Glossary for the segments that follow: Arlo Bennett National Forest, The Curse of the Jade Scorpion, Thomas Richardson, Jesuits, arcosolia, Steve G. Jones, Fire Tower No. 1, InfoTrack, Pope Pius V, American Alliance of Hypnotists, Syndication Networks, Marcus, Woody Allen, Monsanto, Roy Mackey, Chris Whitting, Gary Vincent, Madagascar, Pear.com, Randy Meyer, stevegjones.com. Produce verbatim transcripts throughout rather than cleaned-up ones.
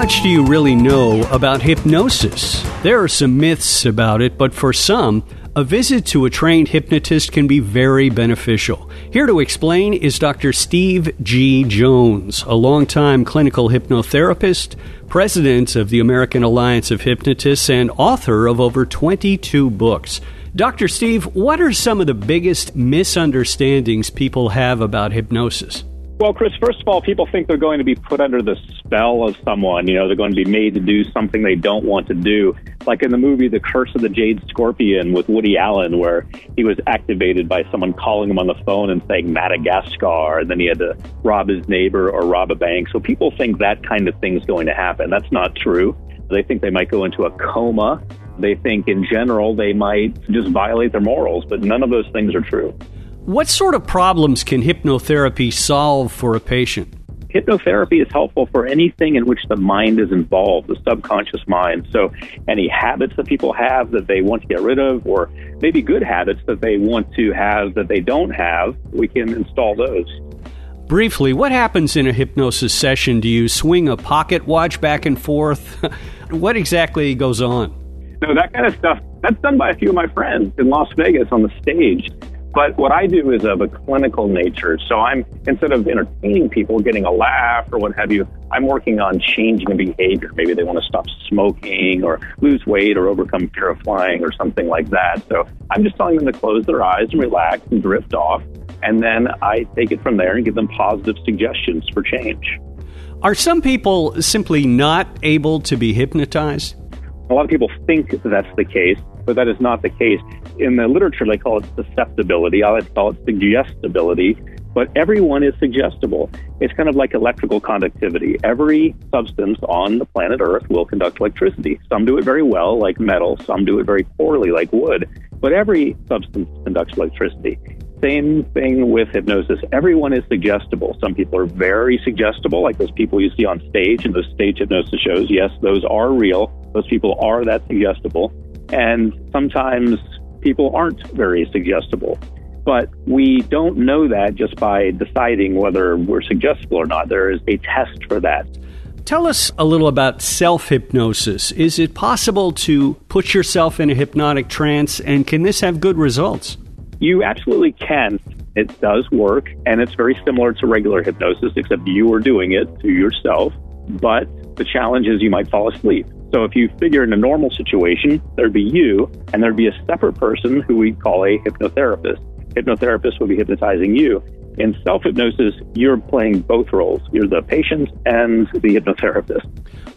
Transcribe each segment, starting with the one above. much do you really know about hypnosis? There are some myths about it, but for some, a visit to a trained hypnotist can be very beneficial. Here to explain is Doctor Steve G. Jones, a longtime clinical hypnotherapist, president of the American Alliance of Hypnotists, and author of over twenty-two books. Doctor Steve, what are some of the biggest misunderstandings people have about hypnosis? Well, Chris, first of all, people think they're going to be put under the spell of someone. You know, they're going to be made to do something they don't want to do. Like in the movie The Curse of the Jade Scorpion with Woody Allen, where he was activated by someone calling him on the phone and saying Madagascar, and then he had to rob his neighbor or rob a bank. So people think that kind of thing's going to happen. That's not true. They think they might go into a coma. They think in general they might just violate their morals, but none of those things are true. What sort of problems can hypnotherapy solve for a patient? Hypnotherapy is helpful for anything in which the mind is involved, the subconscious mind. So any habits that people have that they want to get rid of, or maybe good habits that they want to have that they don't have, we can install those. Briefly, what happens in a hypnosis session? Do you swing a pocket watch back and forth? What exactly goes on? No, that kind of stuff, that's done by a few of my friends in Las Vegas on the stage. But what I do is of a clinical nature. So I'm, instead of entertaining people, getting a laugh or what have you, I'm working on changing behavior. Maybe they want to stop smoking or lose weight or overcome fear of flying or something like that. So I'm just telling them to close their eyes and relax and drift off. And then I take it from there and give them positive suggestions for change. Are some people simply not able to be hypnotized? A lot of people think that's the case, but that is not the case. In the literature, they call it susceptibility. I like to call it suggestibility. But everyone is suggestible. It's kind of like electrical conductivity. Every substance on the planet Earth will conduct electricity. Some do it very well, like metal. Some do it very poorly, like wood. But every substance conducts electricity. Same thing with hypnosis. Everyone is suggestible. Some people are very suggestible, like those people you see on stage in those stage hypnosis shows. Yes, those are real. Those people are that suggestible. And sometimes people aren't very suggestible. But we don't know that just by deciding whether we're suggestible or not. There is a test for that. Tell us a little about self-hypnosis. Is it possible to put yourself in a hypnotic trance, and can this have good results? You absolutely can. It does work, and it's very similar to regular hypnosis, except you are doing it to yourself. But the challenge is you might fall asleep. So if you figure in a normal situation, there'd be you, and there'd be a separate person who we'd call a hypnotherapist. Hypnotherapist would be hypnotizing you. In self-hypnosis, you're playing both roles. You're the patient and the hypnotherapist.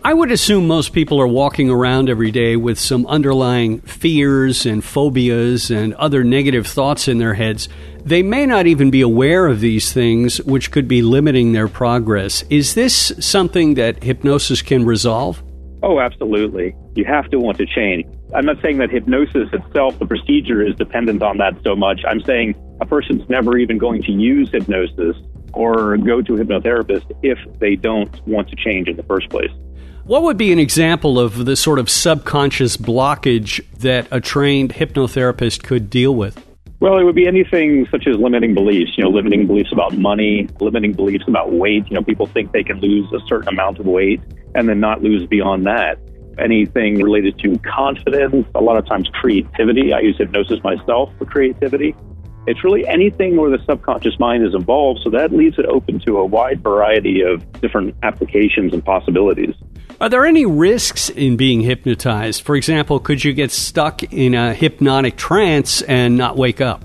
I would assume most people are walking around every day with some underlying fears and phobias and other negative thoughts in their heads. They may not even be aware of these things, which could be limiting their progress. Is this something that hypnosis can resolve? Oh, absolutely. You have to want to change. I'm not saying that hypnosis itself, the procedure, is dependent on that so much. I'm saying a person's never even going to use hypnosis or go to a hypnotherapist if they don't want to change in the first place. What would be an example of the sort of subconscious blockage that a trained hypnotherapist could deal with? Well, it would be anything such as limiting beliefs, you know, limiting beliefs about money, limiting beliefs about weight. You know, people think they can lose a certain amount of weight and then not lose beyond that. Anything related to confidence, a lot of times creativity. I use hypnosis myself for creativity. It's really anything where the subconscious mind is involved, so that leaves it open to a wide variety of different applications and possibilities. Are there any risks in being hypnotized? For example, could you get stuck in a hypnotic trance and not wake up?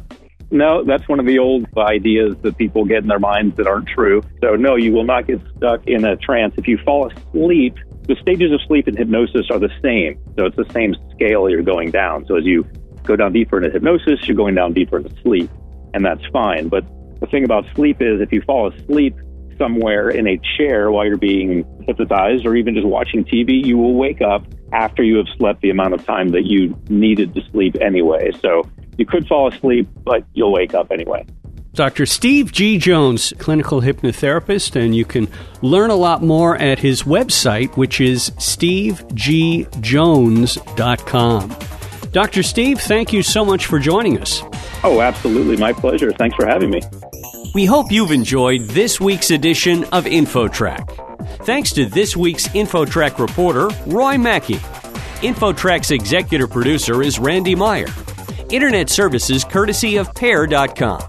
No, that's one of the old ideas that people get in their minds that aren't true. So no, you will not get stuck in a trance. If you fall asleep, the stages of sleep and hypnosis are the same. So it's the same scale you're going down. So as you go down deeper into hypnosis, you're going down deeper into sleep, and that's fine. But the thing about sleep is if you fall asleep somewhere in a chair while you're being hypnotized or even just watching T V, you will wake up after you have slept the amount of time that you needed to sleep anyway. So you could fall asleep, but you'll wake up anyway. Doctor Steve G. Jones, clinical hypnotherapist, and you can learn a lot more at his website, which is steve g jones dot com. Doctor Steve, thank you so much for joining us. Oh, absolutely. My pleasure. Thanks for having me. We hope you've enjoyed this week's edition of InfoTrack. Thanks to this week's InfoTrack reporter, Roy Mackey. InfoTrack's executive producer is Randy Meyer. Internet services courtesy of Pear dot com.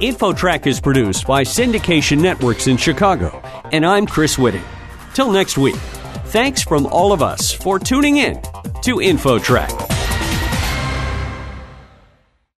InfoTrack is produced by Syndication Networks in Chicago, and I'm Chris Whitting. Till next week, thanks from all of us for tuning in to InfoTrack.